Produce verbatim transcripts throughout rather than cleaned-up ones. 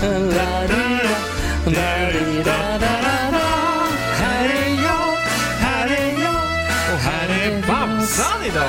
Här är jag, här är jag och här är Babsan idag.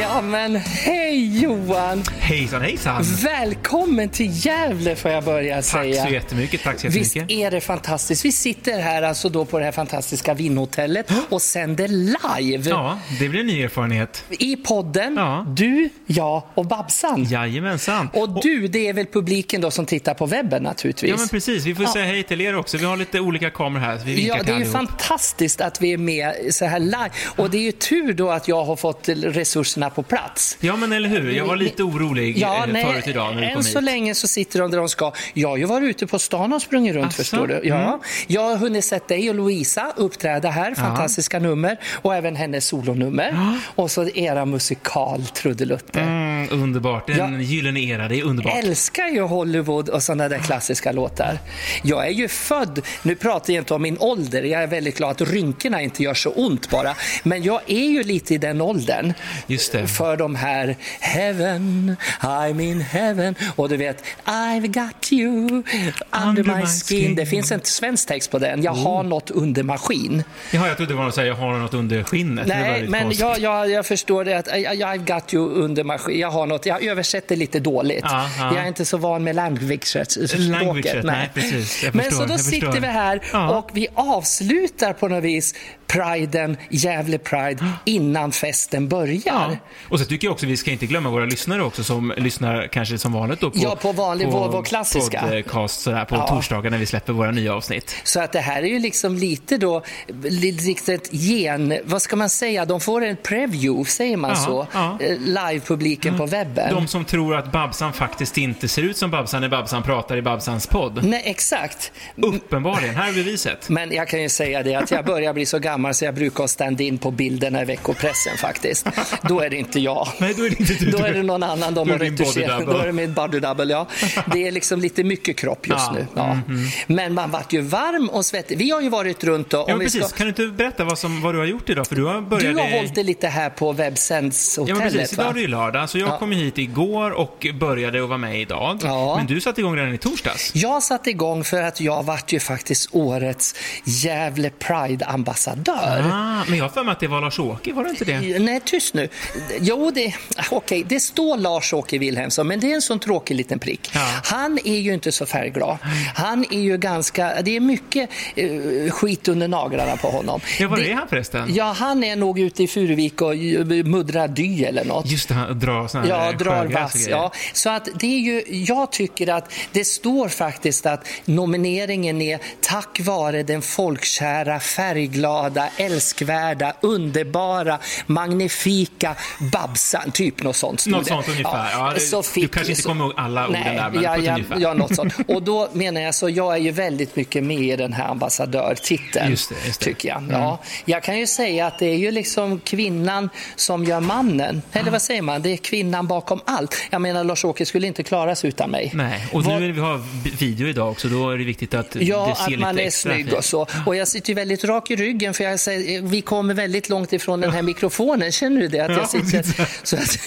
Ja men hej Johan. Hejsan hejsan. Välkommen till Gävle får jag börja säga. Tack så jättemycket, tack så jättemycket. Visst är det fantastiskt. Vi sitter här alltså då på det här fantastiska vinhotellet och sänder live. Ja, det blir en ny erfarenhet. I podden, ja. Du, jag och Babsan. Jajamensan. Och du, det är väl publiken då som tittar på webben naturligtvis. Ja men precis, vi får ja. säga hej till er också. Vi har lite olika kameror här. Vi vinkar ja, det är ju fantastiskt att vi är med så här live. Och det är ju tur då att jag har fått resurserna på plats. Ja men eller hur, jag var lite orolig. Ja, nej, idag när än så länge så sitter de där de ska. Jag har ju varit ute på stan och sprungit runt, asså? Förstår du? Ja. Mm. Jag har hunnit sett dig och Louisa uppträda här, fantastiska ja. nummer och även hennes solonummer. Ja. Och så era musikal trudelutte. Mm, underbart, den ja. gyllene era, det är underbart. Jag älskar ju Hollywood och sådana där klassiska ja. låtar. Jag är ju född, nu pratar jag inte om min ålder, jag är väldigt glad att rynkorna inte gör så ont bara. Men jag är ju lite i den åldern. Just det. För de här heaven... I'm in heaven. Och du vet, I've got you under, under my, my skin. skin Det finns en svensk text på den. Jag oh. har något under maskin. Ja, jag trodde det var att säga jag har något under skinnet. Nej, men jag, jag, jag förstår det att I've got you under maskin. Jag har något, jag översätter lite dåligt. ah, ah. Jag är inte så van med language-språket. Language, nej, precis. Jag men förstår, så då sitter vi här ah. och vi avslutar på något vis Priden, Gävle Pride innan festen börjar. Ja. Och så tycker jag också vi ska inte glömma våra lyssnare också som lyssnar kanske som vanligt då på, ja, på vanlig på, vår klassiska podcast sådär, på ja. torsdagar när vi släpper våra nya avsnitt. Så att det här är ju liksom lite då lite ett gen, vad ska man säga, de får en preview säger man ja, så ja. live-publiken ja. på webben. De som tror att Babsan faktiskt inte ser ut som Babsan när Babsan pratar i Babsans podd. Nej, exakt. Uppenbarligen, här är beviset. Men jag kan ju säga det att jag börjar bli så gammal så jag brukar ställa in på bilderna i veckopressen faktiskt. Då är det inte jag. Nej, då är det inte du. Då är det någon annan de har retuscherat. Då är det min body double, ja. Det är liksom lite mycket kropp just ja. nu. Ja. Mm-hmm. Men man vart ju varm och svettig. Vi har ju varit runt då. Om ja, vi precis. Ska... Kan du inte berätta vad, som, vad du har gjort idag? För du har börjat... Du har i... hållit det lite här på Websendshotellet. Ja, precis. Idag är det ju lördag. Så jag ja. kom hit igår och började att vara med idag. Ja. Men du satt igång redan i torsdags. Jag satt igång för att jag vart ju faktiskt årets Gävle Pride-ambassadör. Ah, men jag för mig att det var Lars-Åke, var det inte det? Nej, tyst nu. Jo, det, okay, det står Lars-Åke Wilhelmsson, men det är en sån tråkig liten prick. Ja. Han är ju inte så färgglad. Han är ju ganska, det är mycket uh, skit under naglarna på honom. Ja, var det, är han förresten? Ja, han är nog ute i Furuvik och muddrar dy eller något. Just det, han drar sådana ja, här drar vass, ja. Så att det är ju, jag tycker att det står faktiskt att nomineringen är tack vare den folkkära färgglada älskvärda, underbara, magnifika Babsan, typ något sånt. Något sånt ungefär. Ja, ja, så fick, du kanske inte kommer ihåg alla orden nej, där, men ja, ja, ja, något sånt. Och då menar jag så, jag är ju väldigt mycket med i den här ambassadörtiteln, just det, just det. tycker jag. Mm. Ja, jag kan ju säga att det är ju liksom kvinnan som gör mannen. Eller vad säger man? Det är kvinnan bakom allt. Jag menar, Lars-Åke skulle inte klaras utan mig. Nej, och var... nu är vi har video idag också, då är det viktigt att ja, det ser att lite man är snygg och så. Och jag sitter ju väldigt rak i ryggen, för jag säger, vi kommer väldigt långt ifrån den här mikrofonen, känner du det? Att jag sitter, så att,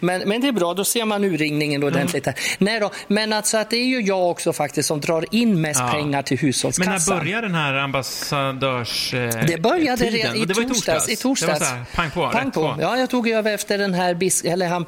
men, men det är bra, då ser man urringningen ordentligt här. Nej då, men alltså att det är ju jag också faktiskt som drar in mest ja. pengar till hushållskassan. Men när började den här ambassadörs eh, det började redan i, i torsdags. I torsdags. Det var så här, pang på, pang på. Ja, jag tog över efter den här bis- eller han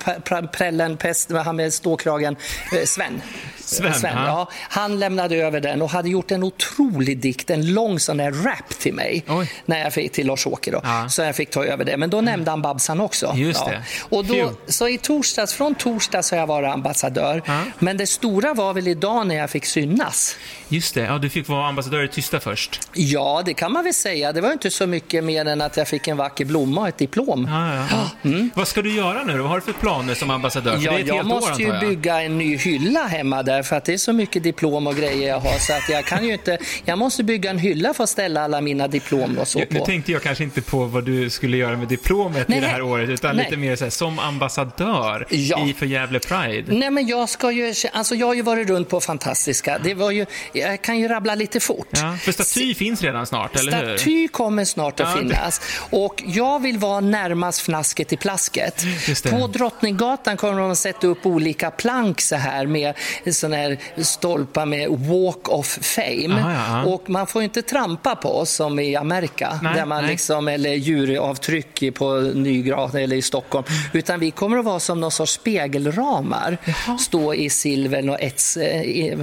prällen, pest, han med ståkragen, eh, Sven. Sven, Sven han. Ja, han lämnade över den och hade gjort en otrolig dikt, en lång sån där rap till mig. Oj. När jag fick till Lars-Åke då, ja. så jag fick ta över det, men då nämnde han Babsan också. Just det. Ja. Och då, så i torsdags, från torsdags så jag var ambassadör, ja. men det stora var väl idag när jag fick synas. Just det, ja, du fick vara ambassadör i tysta först. Ja, det kan man väl säga, det var inte så mycket mer än att jag fick en vacker blomma och ett diplom. ja, ja, ja. Mm. Vad ska du göra nu då? Vad har du för planer som ambassadör? Ja, det är jag måste år, ju jag. bygga en ny hylla hemma där, för att det är så mycket diplom och grejer jag har, så att jag kan ju inte, jag måste bygga en hylla för att ställa alla mina diplom och så. på. Nu tänkte jag kanske inte på vad du skulle göra med diplomet nej, i det här året, utan nej. lite mer så här, som ambassadör ja. i för Gävle Pride. Nej, men jag ska ju, alltså jag har ju varit runt på fantastiska. Det var ju, jag kan ju rabbla lite fort. Ja, för staty S- finns redan snart, eller staty hur? Staty kommer snart att ja, finnas. Det... Och jag vill vara närmast fnasket i plasket. På Drottninggatan kommer de att sätta upp olika plank så här med sån här stolpar med Walk of Fame. Aha, ja, ja. Och man får ju inte trampa på som i Amerika, nej, där man nej. liksom, eller djuravtryck på Nygatan eller i Stockholm, utan vi kommer att vara som någon sorts spegelramar. Jaha. Stå i silver och äts,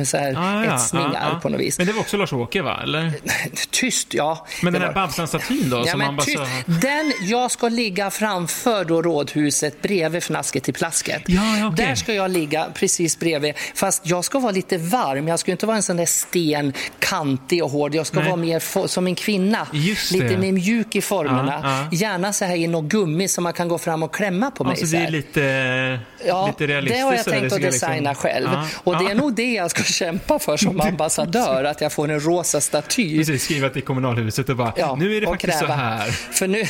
så här, ah, ja, etsningar ah, ah. på något vis. Men det var också Lars-Åke, va? Eller? Tyst, ja. Men den här Babsan-statyn då? Ja, som men ambassör... tyst. Den, jag ska ligga framför då rådhuset bredvid fnasket i plasket. Ja, ja, okay. Där ska jag ligga precis bredvid, fast jag ska vara lite varm. Jag ska inte vara en sån där sten, kantig och hård. Jag ska Nej. vara mer fo- som en kvinna. Lite mer mjuk i formerna. Ja, ja. Gärna så här i någon gummi som man kan gå fram och klämma på mig. Ja, så det är lite, ja, lite realistiskt. Det har jag tänkt att designa liksom... själv. Ja, och ja. det är nog det jag ska kämpa för som ambassadör, att jag får en rosa staty. Precis, skriva till kommunalhuset och bara, ja, nu är det faktiskt kräva. så här. För nu...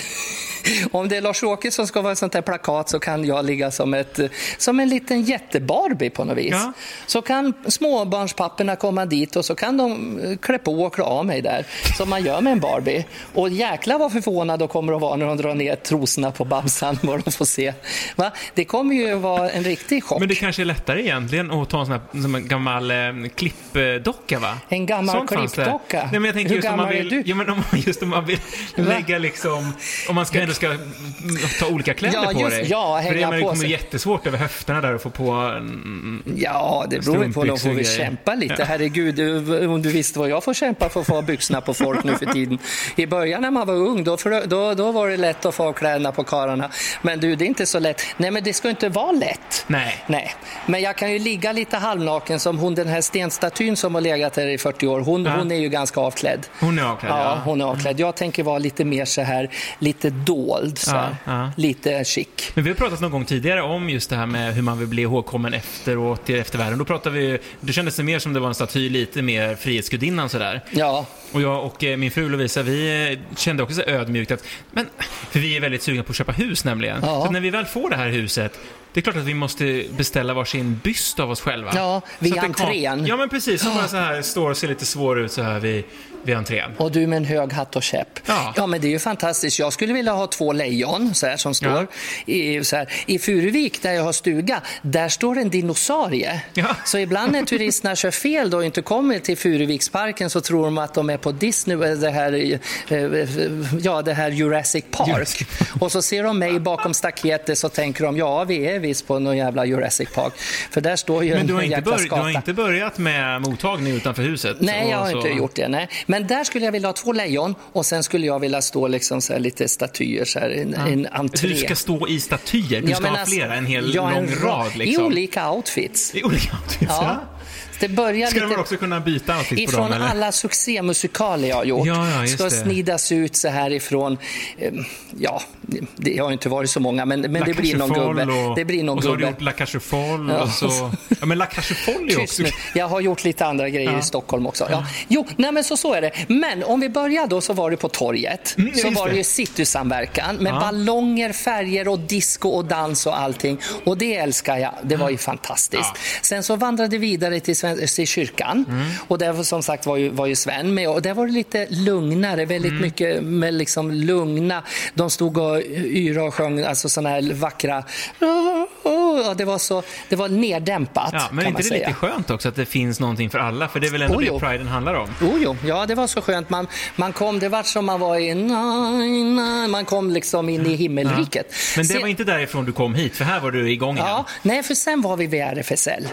Om det är Lars-Åke som ska vara ett sånt här plakat, så kan jag ligga som, ett, som en liten jättebarbie på något vis. Ja. Så kan småbarnspapporna komma dit och så kan de klä på och klä av mig där, som man gör med en Barbie. Och jäkla vad förvånad de kommer att vara när de drar ner trosorna på Babsan, vad de får se. Va? Det kommer ju vara en riktig chock. Men det kanske är lättare egentligen att ta en sån här som en gammal eh, klippdocka, va? En gammal sånt klippdocka? Nej, men jag tänker, hur just om man vill, ja, men om, just om man vill lägga liksom, om man ska ändå ska ta olika kläder ja, just, på dig. Ja, för det, men det kommer sig. jättesvårt över höfterna där att få på en, ja, det beror på, då får vi kämpa lite. Ja. Herregud, om du visste vad jag får kämpa för att få byxorna på folk nu för tiden. I början när man var ung, då, då, då var det lätt att få kläderna på kararna. Men du, det är inte så lätt. Nej, men det ska inte vara lätt. Nej. Nej. Men jag kan ju ligga lite halvnaken som hon, den här stenstatyn som har legat här i fyrtio år. Hon, ja. hon är ju ganska avklädd. Hon är avklädd, ja. ja. Hon är avklädd. Jag tänker vara lite mer så här, lite då. Så ja, ja. Lite chic. Men vi har pratat någon gång tidigare om just det här med hur man vill bli ihågkommen efteråt till eftervärlden. Då pratade vi, det kändes det mer som det var en staty lite mer frihetsgudinnan sådär. Ja. Och jag och min fru Lovisa, vi kände också så ödmjukt att, men, för vi är väldigt sugna på att köpa hus nämligen. Ja. Så när vi väl får det här huset, det är klart att vi måste beställa varsin byst av oss själva. Ja, vid entrén. Kom... Ja, men precis. Som bara så här står och ser lite svår ut så här vid, vid entrén. Och du med en hög hatt och käpp. Ja. Ja, men det är ju fantastiskt. Jag skulle vilja ha två lejon så här, som står. Ja. I, så här, i Furuvik, där jag har stuga, där står en dinosaurie. Ja. Så ibland när turisterna kör fel då och inte kommer till Furuviksparken, så tror de att de är på Disney, det här, ja, det här Jurassic Park. Jurassic. Och så ser de mig bakom staketet, så tänker de, ja, vi är visst på någon jävla Jurassic Park. För där står ju men du har, en jäkla bör- skata. Du har inte börjat med mottagning utanför huset? Nej, jag har så... inte gjort det. Nej. Men där skulle jag vilja ha två lejon, och sen skulle jag vilja stå liksom så här lite statyer så här, en, ja. en entré. Du ska stå i statyer? Du ja, ska ha alltså, flera, en hel ja, lång en, rad liksom. I olika outfits. I olika outfits, ja. ja. Det börjar ska lite... man också kunna byta outfit ifrån på dem, alla eller? Succémusikaler jag har gjort ja, ja, ska det. snidas ut så här ifrån, ja, det har inte varit så många, men, men det blir någon gubbe. Och, det blir någon och så gubbe. Har du gjort La Cachefol ja. och så... Ja, men La Cachefol är också... Jag har gjort lite andra grejer ja. i Stockholm också. Ja. Jo, nej, men så, så är det. Men om vi börjar då, så var det på torget. Mm, så var det ju citysamverkan med ja. ballonger, färger och disco och dans och allting. Och det älskar jag. Det var ju fantastiskt. Ja. Sen så vandrade vi vidare till i kyrkan mm. och där som sagt var ju, var ju Sven med, och där var det lite lugnare, väldigt mm. mycket med liksom lugna, de stod och yra och sjöng, alltså sådana här vackra, och det var så, det var neddämpat ja, men kan inte man det säga. Lite skönt också att det finns någonting för alla, för det är väl ändå oh, det Priden handlar om. Oh, jo. Ja, det var så skönt, man, man kom, det var som man var i na, na, man kom liksom in i himmelriket. Ja. Men det sen, var inte därifrån du kom hit, för här var du igång igen. Ja, nej, för sen var vi vid R F S L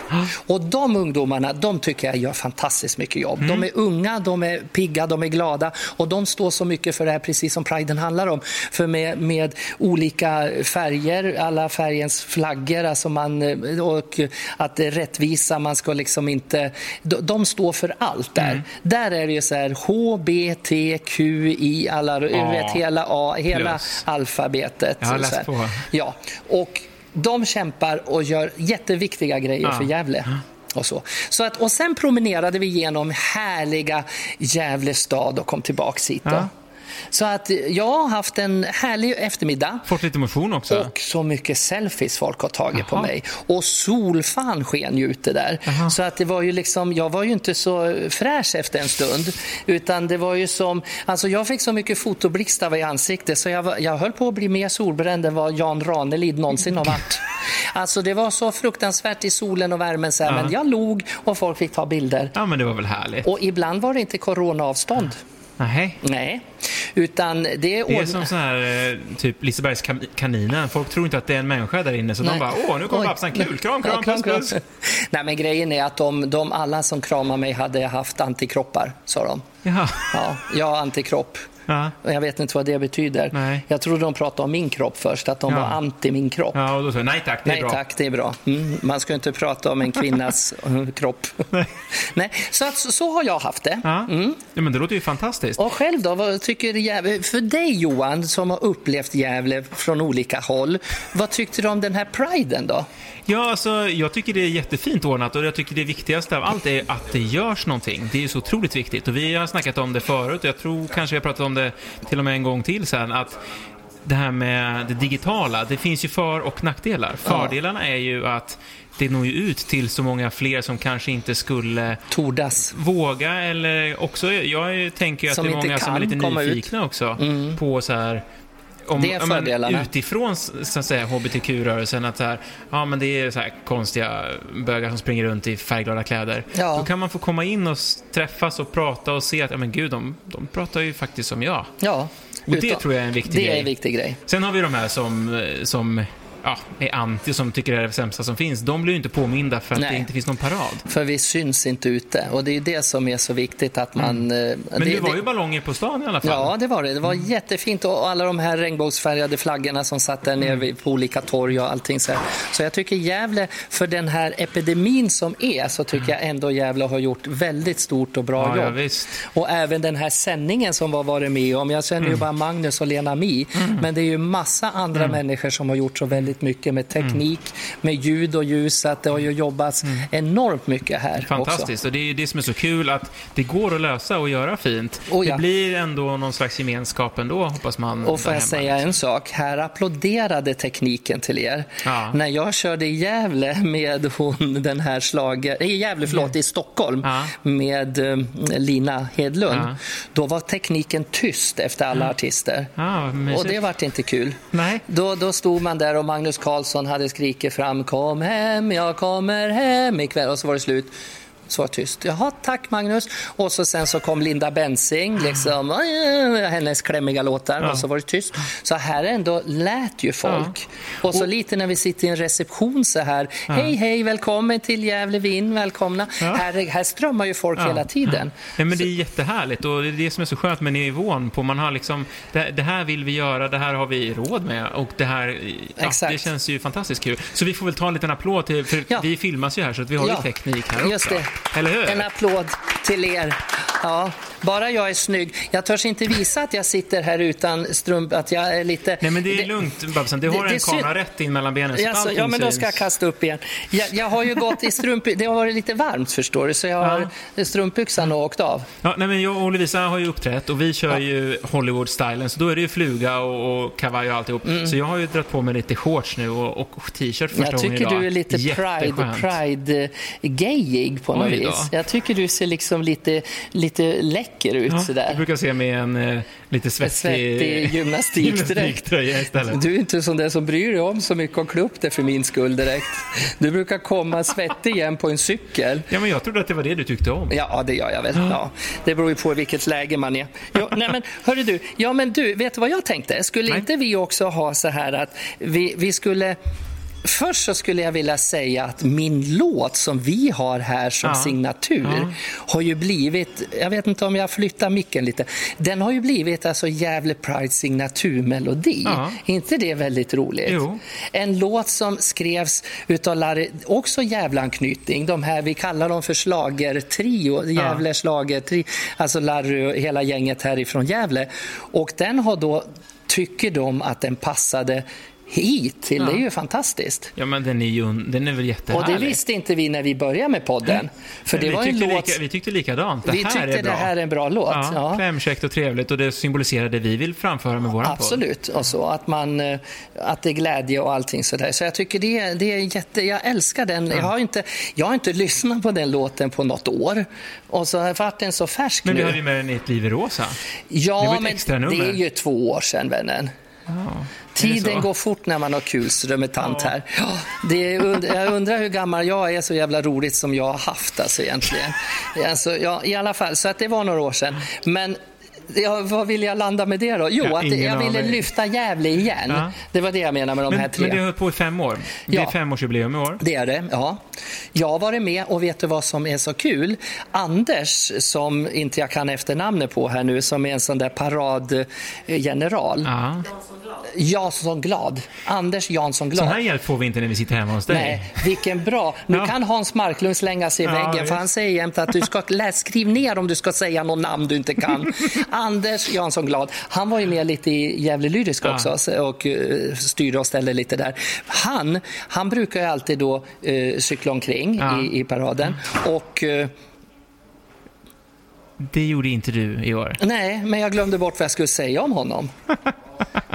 och de ungdomarna, de tycker jag gör fantastiskt mycket jobb. Mm. De är unga, de är pigga, de är glada, och de står så mycket för det här, precis som Priden handlar om. För med, med olika färger, alla färgens flaggor, alltså man, och att det är rättvisa, man ska liksom inte... De, de står för allt där. Mm. Där är det ju så här H B T Q I, alla, vet, hela A, hela plus. Alfabetet. Jag har läst så här. På. Ja, och de kämpar och gör jätteviktiga grejer ja. för Gävle. Ja. Och, så. Så att, och sen promenerade vi genom härliga Gävle stad och kom tillbaka hit då. Ja. Så att jag har haft en härlig eftermiddag. Fått lite motion också. Och så mycket selfies folk har tagit Aha. på mig. Och solfan sken ju ute där. Aha. Så att det var ju liksom, jag var ju inte så fräsch efter en stund. Utan det var ju som, alltså jag fick så mycket fotoblixtar i ansiktet så jag, var, jag höll på att bli mer solbränd än vad Jan Ranelid någonsin har varit. Alltså det var så fruktansvärt i solen och värmen så här, ja. Men jag log och folk fick ta bilder. Ja, men det var väl härligt. Och ibland var det inte coronaavstånd. Ja. Nej. Nej, utan det är... Det är ordna... som sån här, typ Lisebergs kaninen. Folk tror inte att det är en människa där inne. Så Nej. De bara, åh, nu kommer Babsan, kul, kram, kram, kram, kram. Nej, men grejen är att de, de alla som kramade mig hade haft antikroppar, sa de. Jaha. Ja, jag har antikropp. Ja. Jag vet inte vad det betyder. Nej. Jag trodde de pratade om min kropp först, att de ja. Var anti min kropp. Ja, och då sa jag, nej tack, det är nej, bra. Tack, det är bra. Mm, man ska inte prata om en kvinnas kropp. Nej. Nej, så, att, så har jag haft det. Ja. Mm. Ja, men det låter ju fantastiskt. Och själv då, vad tycker Gävle, för dig Johan som har upplevt Gävle från olika håll, vad tyckte du om den här priden då? Ja, alltså, jag tycker det är jättefint ordnat och jag tycker det viktigaste av allt är att det görs någonting. Det är ju så otroligt viktigt och vi har snackat om det förut och jag tror kanske jag pratat om det till och med en gång till sen att det här med det digitala, det finns ju för- och nackdelar. Fördelarna är ju att det når ju ut till så många fler som kanske inte skulle tordas. Våga eller också, jag tänker ju att som det är många som är lite nyfikna ut. Också mm. på så här om, det är fördelarna. Men, utifrån så att säga, H B T Q-rörelsen att så här, ja, men det är så här konstiga bögar som springer runt i färgglada kläder. Ja. Då kan man få komma in och träffas och prata och se att ja, men gud, de, de pratar ju faktiskt som jag. Ja, och det tror jag är en viktig, det grej. Är en viktig grej. Sen har vi de här som... som ja, är anti som tycker det är det sämsta som finns. De blir ju inte påminda för att Nej. Det inte finns någon parad. För vi syns inte ute. Och det är ju det som är så viktigt att man... Mm. Men det, det var ju ballonger på stan i alla fall. Ja, det var det. Det var mm. jättefint. Och alla de här regnbågsfärgade flaggorna som satt där mm. nere på olika torg och allting så här. Så jag tycker Gävle, för den här epidemin som är, så tycker mm. jag ändå Gävle har gjort väldigt stort och bra ja, jobb. Ja, visst. Och även den här sändningen som var varit med om. Jag känner mm. ju bara Magnus och Lena Mi. Mm. Men det är ju massa andra mm. människor som har gjort så väldigt mycket med teknik, mm. med ljud och ljus, att det har ju jobbats mm. enormt mycket här. Fantastiskt, också. Och det är ju det som är så kul att det går att lösa och göra fint. Oh ja. Det blir ändå någon slags gemenskap ändå, hoppas man. Och får jag säga en sak, här applåderade tekniken till er. Ja. När jag körde i Gävle med hon den här slagen, i Gävle förlåt, i Stockholm ja. Med Lina Hedlund, ja. Då var tekniken tyst efter alla ja. Artister. Ja, och det vart inte kul. Nej. Då, då stod man där och man Magnus Karlsson hade skrikit fram kom hem, jag kommer hem ikväll och så var det slut. Så var tyst. Jaha, tack Magnus. Och så sen så kom Linda Bensing liksom, hennes klämmiga låtar ja. Och så var det tyst. Så här ändå lät ju folk. Ja. Och så och, lite när vi sitter i en reception så här ja. Hej, hej, välkommen till Gävle Vin, välkomna. Ja. Här, här strömmar ju folk ja. Hela tiden. Ja. Ja, men det är jättehärligt och det är det som är så skönt med nivån på man har liksom det, det här vill vi göra, det här har vi råd med och det här ja, det känns ju fantastiskt kul. Så vi får väl ta en liten applåd till, för ja. Vi filmas ju här så att vi har ja. Ju teknik här just också. Det. Eller hur? En applåd till er. Ja, bara jag är snygg. Jag törs inte visa att jag sitter här utan strump, att jag är lite... Nej, men det är det, lugnt, Babsen. Du har det, en kamera sy- rätt in mellan benen. Så alltså, ja, men syns. Då ska jag kasta upp igen. Jag, jag har ju gått i strump... Det har varit lite varmt, förstår du, så jag har ja. Strumpbyxan och åkt av. Ja, nej, men jag och Lovisa har ju uppträtt och vi kör ja. Ju Hollywood-stylen, så då är det ju fluga och, och kavaj och alltihop. Mm. Så jag har ju dragit på mig lite shorts nu och, och t-shirt första jag gången idag. Jag tycker du är lite pride, pride-gayig på något. Jag tycker du ser liksom lite, lite läcker ut ja, sådär. Jag brukar se med en eh, lite svettig, svettig gymnastiktröja istället. Du är inte sån där som bryr dig om så mycket och klubb det för min skull direkt. Du brukar komma svettig igen på en cykel. Ja, men jag trodde att det var det du tyckte om. Ja, det gör jag väl. Ja, det beror ju på vilket läge man är. Jo, nej, men hörru du, ja, men du, vet du vad jag tänkte? Skulle nej. Inte vi också ha så här att vi, vi skulle... Först så skulle jag vilja säga att min låt som vi har här som ja. Signatur ja. Har ju blivit, jag vet inte om jag flyttar micken lite, den har ju blivit alltså Gävle Pride signaturmelodi. Ja. Inte det väldigt roligt? Jo. En låt som skrevs utav Larry, också Gävleanknytning, de här vi kallar dem för slagertrio, Gävle ja. Slagertrio, alltså Larry och hela gänget härifrån Gävle. Och den har då, tycker de att den passade hit till. Ja. Det är ju fantastiskt. Ja, men den är ju den är väl jättehärlig. Och det visste inte vi när vi började med podden, för det vi var en lika, låt vi tyckte likadant. Det vi här tyckte är det bra. Här är en bra låt. Ja, ja. Klämkäckt och trevligt, och det symboliserar det vi vill framföra med våran absolut. Podd. Och så att man att det är glädje och allting så där. Så jag tycker det det är jätte jag älskar den. Ja. Jag har inte jag har inte lyssnat på den låten på något år. Och så har jag varit den så färsk. Men du har ju med den i Ett liv i rosa. Ja, det men det är ju två år sedan vännen. Oh, tiden går fort när man har kul, så det är med tant här. Oh, det är und- jag undrar hur gammal jag är, så jävla roligt som jag har haft alltså egentligen. Alltså, ja, i alla fall, så att det var några år sedan. Men ja, vad vill jag landa med det då? Jo, ja, att jag ville lyfta Gävle igen. Ja. Det var det jag menade med de men, här tre. Men det har hållit på i fem år. Det är ja. femårsjubileum i år. Det är det, ja. Jag har varit med, och vet du vad som är så kul? Anders, som inte jag kan efternamnet på här nu, som är en sån där paradgeneral. Ja. Jansson Glad. Anders Jansson Glad. Så här hjälp får vi inte när vi sitter hemma hos dig. Nej, vilken bra. Nu ja. kan Hans Marklund slänga sig i väggen, ja, för han säger jämt att du ska läs, skriv ner om du ska säga någon namn du inte kan. Anders Jansson Glad, han var ju med lite i Gävle Lyrisk också ja. och styrde och ställde lite där. Han, han brukar ju alltid då uh, cykla omkring ja. i, i paraden och... Uh, det gjorde inte du i år. Nej, men jag glömde bort vad jag skulle säga om honom.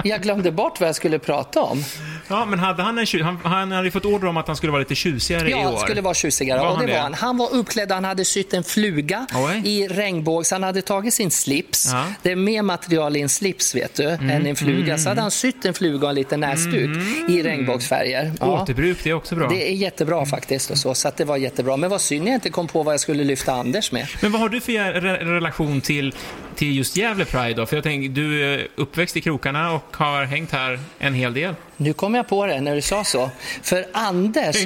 Jag glömde bort vad jag skulle prata om. Ja, men hade han, en tjus- han, han hade fått order om att han skulle vara lite tjusigare ja, i år. Ja, han skulle vara tjusigare. Var och det, det var han. Han var uppklädd, han hade sytt en fluga Oj. i regnbåg. Så han hade tagit sin slips. Ja. Det är mer material i en slips, vet du, mm. än en fluga. Mm. Så hade han sytt en fluga och en liten näsduk mm. i regnbågsfärger. Ja. Återbruk, det är också bra. Det är jättebra faktiskt. Och så, så att det var jättebra. Men vad synd jag inte kom på vad jag skulle lyfta Anders med. Men vad har du för re- relation till, till just Gävle Pride då? För jag tänker, du är uppväxt i krokarna och har hängt här en hel del. Nu kom jag på det när du sa så. För Anders,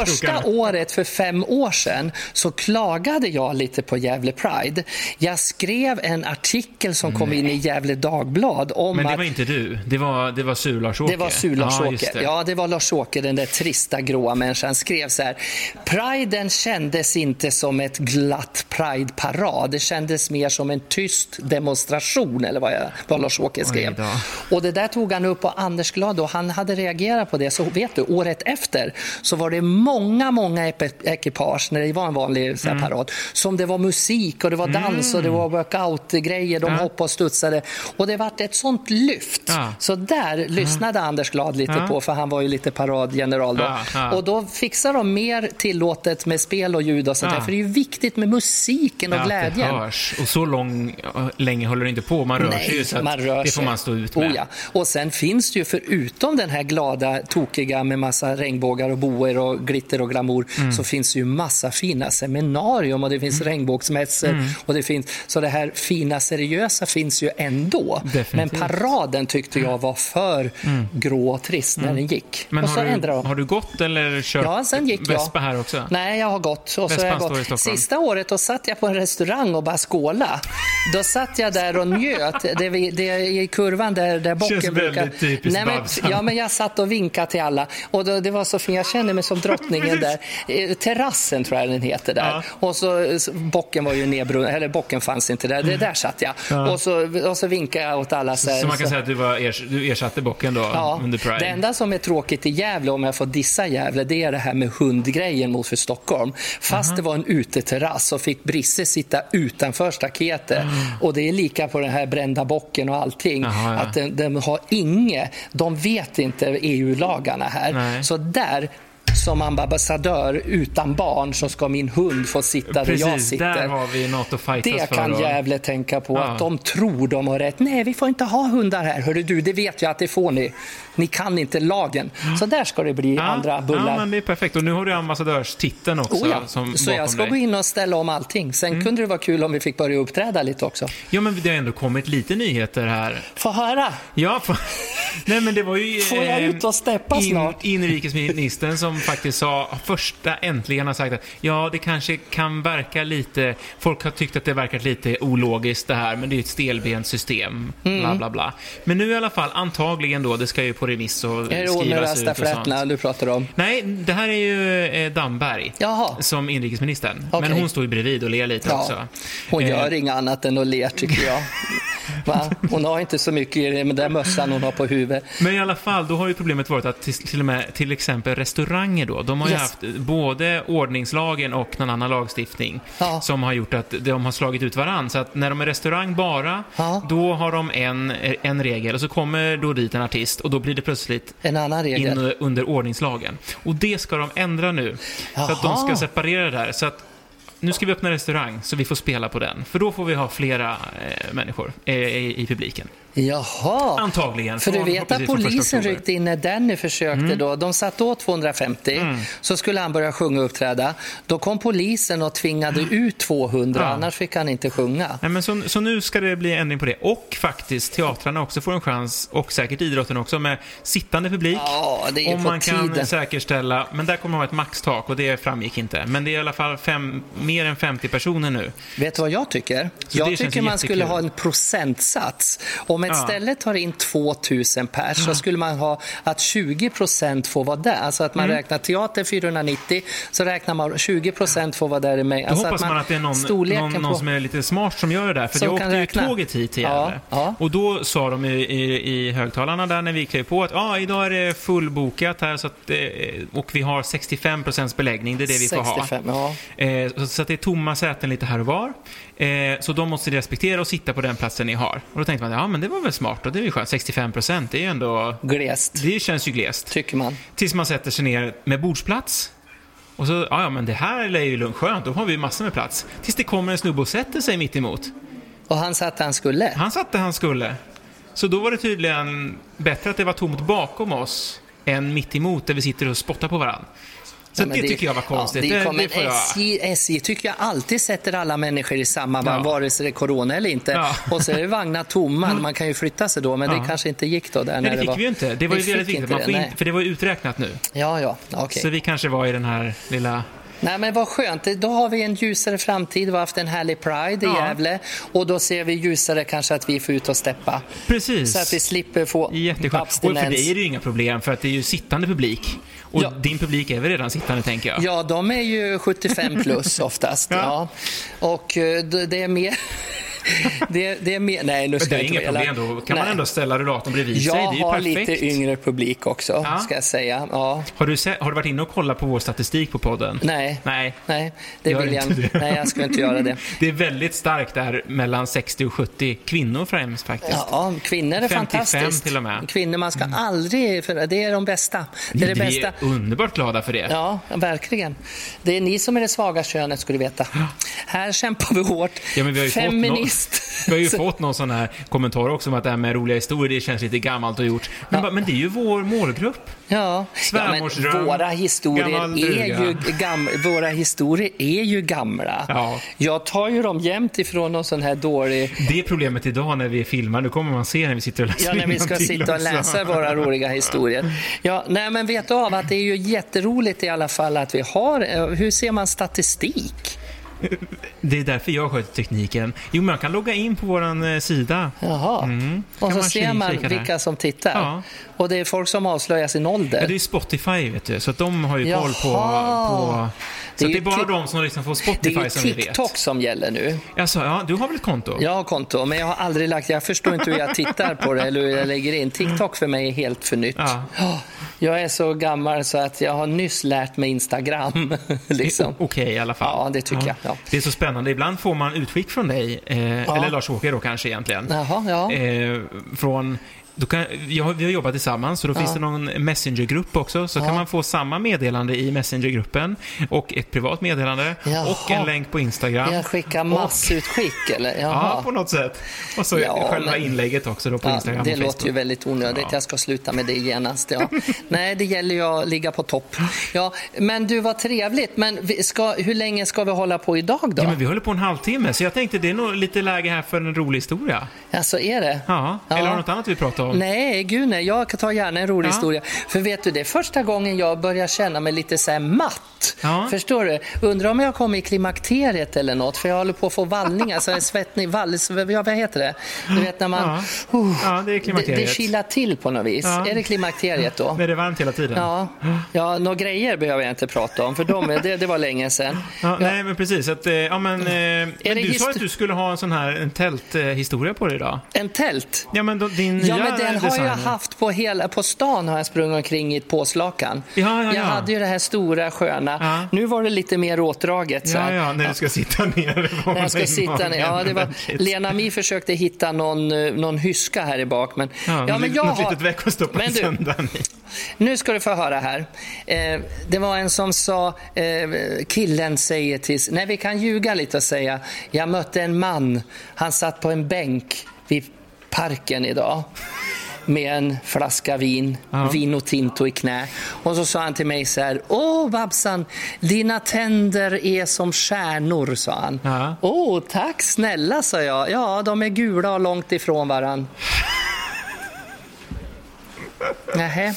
första året för fem år sedan så klagade jag lite på Gävle Pride. Jag skrev en artikel som kom Nej. in i Gävle Dagblad om att... Men det var att, inte du, det var, det var Sur Lars-Åke. Det var Sur Lars-Åke, ja det. ja det var Lars-Åke, den där trista gråa människan, skrev så här. Priden kändes inte som ett glatt Pride-parad, det kändes mer som en tyst demonstration, eller vad, jag, vad Lars-Åke skrev. Och det där tog han upp på Anders Glad, och han hade reagerat på det, så vet du, året efter så var det många, många ekipage, när det var en vanlig så här, parad, mm. som det var musik och det var dans och det var workout-grejer, de ja. hoppade och studsade, och det var ett sånt lyft, ja. så där lyssnade ja. Anders Glad lite ja. på, för han var ju lite paradgeneral då, ja. Ja. och då fixar de mer tillåtet med spel och ljud och sånt ja. där, för det är ju viktigt med musiken och ja, glädjen. Och så lång, länge håller det inte på, man rör Nej, sig så man rör det får man stå ut med. Oh, ja. Och sen finns det ju förutom den här glada, tokiga med massa regnbågar och boer och glitter och glamour mm. så finns ju massa fina seminarium, och det finns mm. regnbågsmässor mm. och det finns, så det här fina seriösa finns ju ändå. Definitivt. Men paraden tyckte jag var för mm. grå och trist mm. när den gick. Men och har, så du, ändrade de. Har du gått eller kört ja, sen gick Vespa jag. här också? Nej, jag har gått. Och så har jag gått. Sista året då satt jag på en restaurang och bara skåla. Då satt jag där och njöt. Det, det är i kurvan där, där bocken känns brukar... Känns väldigt typiskt. Nej, men, ja, men jag satt och vinkade till alla, och då, det var så fint, jag kände mig som drottningen där. Terrassen tror jag den heter där. Ja. Och så, så bocken var ju nedbrunnen, eller bocken fanns inte där. Det där satt jag. Ja. Och, så, och så vinkade jag åt alla. Så, så, så man kan så. säga att du, var ers, du ersatte bocken då ja. under Pride. Det enda som är tråkigt i Gävle, om jag får dissa Gävle, det är det här med hundgrejen mot för Stockholm. Fast uh-huh. det var en uteterrass, så fick Brisse sitta utanför staketet. Uh-huh. Och det är lika på den här brända bocken och allting. Uh-huh, ja. Att den, den har inget, de vet inte E U-lagarna här. Nej. Så där som ambassadör utan barn så ska min hund få sitta Precis, där jag sitter. Där har vi något att fightas det för. Det kan och... Gävle tänka på ja. att de tror de har rätt. Nej, vi får inte ha hundar här. Hörru du, det vet jag att det får ni. Ni kan inte lagen. Ja. Så där ska det bli ja. andra bullar. Ja, men det är perfekt. Och nu har du ambassadörstiteln också. Oh ja. som så jag ska dig. gå in och ställa om allting. Sen mm. kunde det vara kul om vi fick börja uppträda lite också. Ja, men det har ändå kommit lite nyheter här. Få höra. Ja, för... Nej, men det var ju... Får jag ut och steppa in, snart? Inrikesministern som faktiskt sa, första äntligen har sagt att ja, det kanske kan verka lite, folk har tyckt att det verkat lite ologiskt det här, men det är ett stelbent system, mm. bla bla bla. Men nu i alla fall, antagligen då, det ska ju på remiss och skrivas ut och sånt. Är det Ånöra stafrätterna du pratar om? Nej, det här är ju eh, Damberg Jaha. som inrikesministern. Okay. Men hon står ju bredvid och ler lite ja. också. Hon eh. gör inget annat än att ler, tycker jag. Va? Hon har inte så mycket i den där mössan hon har på huvudet. Men i alla fall, då har ju problemet varit att till, till och med till exempel restauranger då, de har ju yes. haft både ordningslagen och någon annan lagstiftning ja. som har gjort att de har slagit ut varann. Så att när de är restaurang bara, ja. då har de en, en regel och så kommer då dit en artist och då blir det plötsligt en annan regel in under ordningslagen. Och det ska de ändra nu. Jaha. Så att de ska separera det här. Så att nu ska vi öppna restaurang så vi får spela på den. För då får vi ha flera eh, människor eh, i, i publiken. Jaha. Antagligen. För du vet att polisen ryckte in när Danny försökte mm. då. De satt åt tvåhundrafemtio. Mm. Så skulle han börja sjunga och uppträda. Då kom polisen och tvingade ut tvåhundra. Ja. Annars fick han inte sjunga. Nej, men så, så nu ska det bli ändring på det. Och faktiskt teatrarna också får en chans. Och säkert idrotten också med sittande publik. Ja, det är om man tiden. Kan säkerställa. Men där kommer man ha ett maxtak och det framgick inte. Men det är i alla fall fem, mer än femtio personer nu. Vet du vad jag tycker? Så jag tycker man jättekul. Skulle ha en procentsats. Om ett ja. ställe tar in tvåtusen pers så skulle man ha att tjugo procent får vara där. Alltså att man mm. räknar teater fyrahundranittio så räknar man tjugo procent får vara där i mig. Alltså då hoppas att man, man att det är någon, någon, någon på, som är lite smart som gör det där. För jag åkte ju tåget hit ja, ja. Och då sa de i, i, i högtalarna där när vi klev på att ah, idag är det fullbokat här så att, och vi har sextiofem procents beläggning. Det är det vi får sextiofem, ha. Ja. Eh, så, så att det är tomma säten lite här och var. Eh, så de måste respektera och sitta på den platsen ni har. Och då tänkte man, ja men det var väl smart och det är ju skönt. sextiofem procent det är ju ändå glest. Det känns ju glest. Tycker man. Tills man sätter sig ner med bordsplats. Och så, ja men det här är ju lunchskönt. Då har vi massor med plats. Tills det kommer en snubbe och sätter sig mitt emot. Och han satt han skulle. Han satt han skulle. Så då var det tydligen bättre att det var tomt bakom oss än mitt emot där vi sitter och spottar på varandra. Så ja, det, det tycker jag var konstigt. Ja, det kom, det, det S J, S J tycker jag alltid sätter alla människor i samma vagn, ja. vare sig det är corona eller inte. Ja. Och så är det vagnar tomma, man kan ju flytta sig då, men ja. det kanske inte gick då. Där när nej, det, det fick var, vi ju inte. Det var ju väldigt viktigt, man får in, för det var ju uträknat nu. Ja, ja. Okay. Så vi kanske var i den här lilla... Nej men vad skönt, då har vi en ljusare framtid. Vi har haft en härlig Pride i ja. Gävle. Och då ser vi ljusare kanske att vi får ut och steppa. Precis. Så att vi slipper få jätteskönt. Abstinens. Och för dig är det ju inga problem för att det är ju sittande publik. Och ja. din publik är väl redan sittande tänker jag. Ja, de är ju sjuttiofem plus oftast. ja. Ja. Och det är mer... det, det är mer, nej nu ska det är inga problem då, kan nej. man ändå ställa rullatorn bredvid sig, det är ju perfekt. Jag har lite yngre publik också ja. ska jag säga ja. har, du se, har du varit inne och kollat på vår statistik på podden? Nej, nej. nej. Det vill jag, det. nej jag skulle inte göra det. Det är väldigt starkt där mellan sextio och sjuttio kvinnor främst faktiskt. Ja, kvinnor är fantastiskt till och med. Kvinnor man ska mm. aldrig, för det är de bästa. Det är det bästa. Vi är underbart glada för det. Ja, verkligen. Det är ni som är det svaga könet skulle veta. Ja. Här kämpar vi hårt. Ja, men vi har ju Feminist. Vi har ju fått någon sån här kommentar också om att det här med roliga historier, det känns lite gammalt och gjort. Men, ja. men det är ju vår målgrupp. Ja, ja men våra historier är ju gam- våra historier är ju gamla. Ja. Jag tar ju dem jämt ifrån någon sån här dålig... Det är problemet idag när vi filmar. Nu kommer man se när vi sitter och läser. Ja, när vi ska sitta och läsa våra roliga historier. Ja, nej men vet du av att det är ju jätteroligt i alla fall att vi har... Hur ser man statistik? Det är därför jag sköter tekniken. Jo, man kan logga in på våran sida. Jaha. Mm. Och så man ser man vilka där. Som tittar. Ja. Och det är folk som avslöjar sin ålder. Ja, det är Spotify, vet du. Så att de har ju koll på... på... Så det är, det är bara t- de som liksom får Spotify som vi vet. Det är ju TikTok som gäller nu. Alltså, ja, du har väl ett konto? Jag har konto, men jag har aldrig lagt... Jag förstår inte hur jag tittar på det eller hur jag lägger in. TikTok för mig är helt för nytt. Ja. Jag är så gammal så att jag har nyss lärt mig Instagram. liksom. Okej, okay, i alla fall. Ja, det tycker ja. jag. Ja. Det är så spännande. Ibland får man utskick från dig, eh, ja. eller Lars-Åke då kanske egentligen. Jaha, ja. eh, från... Då kan, ja, vi har jobbat tillsammans så då ja. finns det någon messengergrupp också så ja. kan man få samma meddelande i messengergruppen och ett privat meddelande Jaha. och en länk på Instagram. Jag skickar massutskick eller? Ja, på något sätt. Och så ja, själva men... inlägget också då på ja, Instagram och Facebook. Det låter ju väldigt onödigt. Ja. Jag ska sluta med det genast. Ja. Nej, det gäller ju att ligga på topp. Ja, men du var trevligt. Men vi ska, hur länge ska vi hålla på idag då? Ja, men vi håller på en halvtimme så jag tänkte det är nog lite läge här för en rolig historia. Ja, så är det. Ja, eller ja. har något annat vi pratar om? då? Nej, gud nej. Jag kan ta gärna en rolig ja. historia. För vet du, det är första gången jag börjar känna mig lite så här matt. Ja. Förstår du? Undrar om jag kommer i klimakteriet eller något. För jag håller på att få vallningar. Så jag är svettning, valls... Vad heter det? Du vet när man... Ja, uh, ja det är klimakteriet. Det, det kilar till på något vis. Ja. Är det klimakteriet då? Men det är varmt hela tiden. Ja, ja några grejer behöver jag inte prata om. För de är, det, det var länge sedan. Ja, ja. Nej, men precis. Att, ja, men, men du hist- sa att du skulle ha en sån här en tälthistoria på dig idag. En tält? Ja, men då, din ja, men den har jag haft på, hela, på stan har jag sprungit omkring i ett påslakan. Ja, ja, ja. Jag hade ju det här stora sköna. Ja. Nu var det lite mer åtdraget. Så ja, ja, när du ska sitta ner. När jag ska sitta ner. Ja, det var, Lena Mi försökte hitta någon, någon hyska här i bak. Men, ja, ja, men jag något har... litet veckostopp på söndagen. Nu ska du få höra här. Eh, det var en som sa, eh, killen säger till... Nej, vi kan ljuga lite och säga. Jag mötte en man. Han satt på en bänk vid parken idag med en flaska vin, uh-huh. Vino Tinto i knä. Och så sa han till mig så här, åh Babsan, dina tänder är som stjärnor, sa han. Uh-huh. Åh, tack snälla, sa jag. Ja, de är gula och långt ifrån varann. Nähe.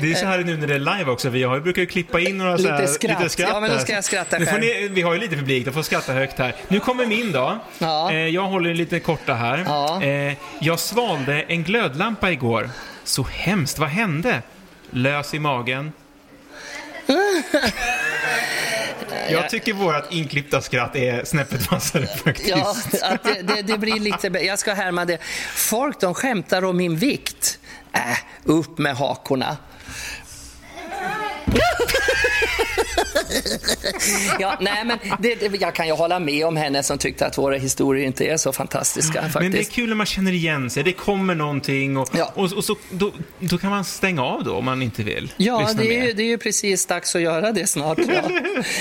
Det är så här nu när det är live också. Vi har, brukar ju klippa in några lite, så här, skratt. lite skratt. Ja, men nu ska jag skratta själv. Ni, vi har ju lite publik, då får skratta högt här. Nu kommer min då. Ja. Jag håller lite korta här. Ja. Jag svalde en glödlampa igår. Så hemskt, vad hände? Lös i magen. Jag tycker vårt inklippta skratt är snäppet vassare faktiskt. Ja, att det, det, det blir lite bättre. Jag ska härma det. Folk, de skämtar om min vikt. Äh, upp med hakorna. Ja, nej, men det, det, jag kan ju hålla med om henne som tyckte att våra historier inte är så fantastiska faktiskt. Men det är kul när man känner igen sig. Det kommer någonting och, ja. och, och så, då, då kan man stänga av då om man inte vill. Ja, det är, ju, det är ju precis dags att göra det snart. Ja.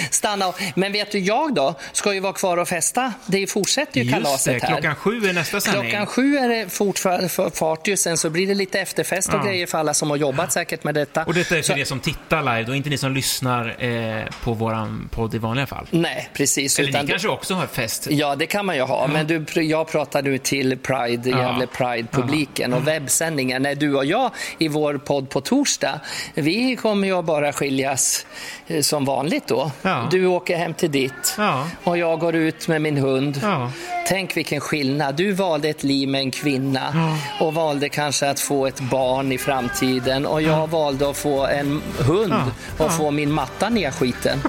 Stanna av. Men vet du, jag då ska ju vara kvar och festa. Det fortsätter ju kalaset här. Klockan sju är nästa sändning. Klockan sju är det fortfarande. Sen så blir det lite efterfest och ja. grejer för alla som har jobbat säkert med detta. Och detta är för så... det som tittar live och inte ni som lyssnar eh, på våran podd i vanliga fall. Nej, precis. Eller utan ni kanske du, också har fest. Ja, det kan man ju ha. Mm. Men du, jag pratade ju till Pride, ja. jävla Pride-publiken mm. och webbsändningar. När du och jag i vår podd på torsdag, vi kommer ju bara skiljas eh, som vanligt då. Ja. Du åker hem till ditt ja. och jag går ut med min hund. Ja. Tänk vilken skillnad. Du valde ett liv med en kvinna ja. och valde kanske att få ett barn i framtiden och jag ja. valde att få en hund ja. och ja. få min matta ner skiten.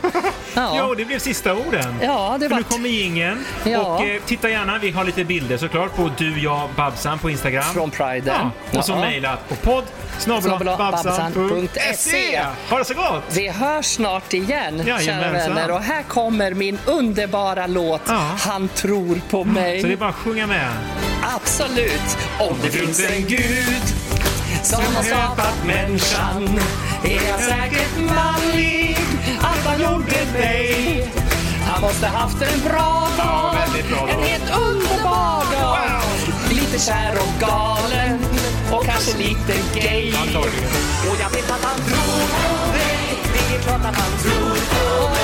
Ja. Ja, det blev sista orden. Ja, det var. Nu kommer ingen. Ja. Och eh, titta gärna, vi har lite bilder såklart på du, jag, Babsan på Instagram. Från Pride. Ja. Ja. Och så ja. mejlat på podd snabel-a babsan punkt se. Ha det så gott! Vi hörs snart igen, ja, kära vänner. Och här kommer min underbara låt ja. Han tror på mig. Så det är bara att sjunga med. Absolut. Om det finns en gud som har skapat människan är jag säkert manlig att han gjorde dig. Han måste haft en bra dag, en helt underbar dag. Lite kär och galen och kanske lite gay. Och jag vet att han tror på dig, det är klart att han tror på dig.